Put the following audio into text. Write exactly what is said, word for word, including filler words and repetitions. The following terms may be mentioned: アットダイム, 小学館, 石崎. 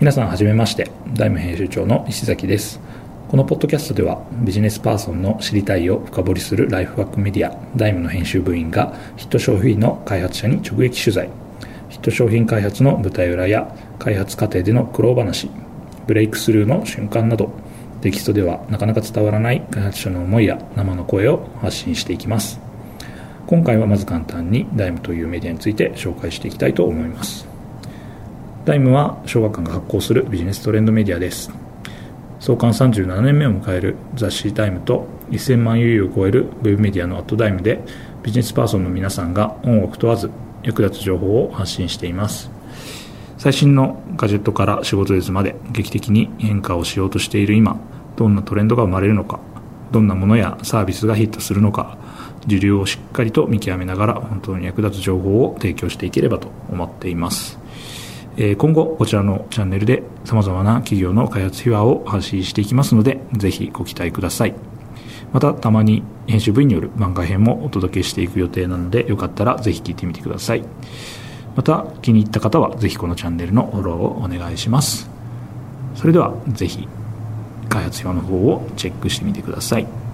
皆さんはじめまして、ダイム編集長の石崎です。このポッドキャストではビジネスパーソンの知りたいを深掘りするライフワークメディアダイムの編集部員がヒット商品の開発者に直撃取材、ヒット商品開発の舞台裏や開発過程での苦労話、ブレイクスルーの瞬間など、テキストではなかなか伝わらない開発者の思いや生の声を発信していきます。今回はまず簡単にダイムというメディアについて紹介していきたいと思います。ダイムは小学館が発行するビジネストレンドメディアです。創刊さんじゅうななねんめを迎える雑誌ダイムとせんまんゆうゆうを超えるウェブメディアのアットダイムで、ビジネスパーソンの皆さんが音楽問わず役立つ情報を発信しています。最新のガジェットから仕事術まで劇的に変化をしようとしている今、どんなトレンドが生まれるのか、どんなものやサービスがヒットするのか、時流をしっかりと見極めながら本当に役立つ情報を提供していければと思っています。今後こちらのチャンネルで様々な企業の開発秘話を発信していきますので、ぜひご期待ください。また、たまに編集部員による漫画編もお届けしていく予定なので、よかったらぜひ聞いてみてください。また気に入った方はぜひこのチャンネルのフォローをお願いします。それではぜひ開発秘話の方をチェックしてみてください。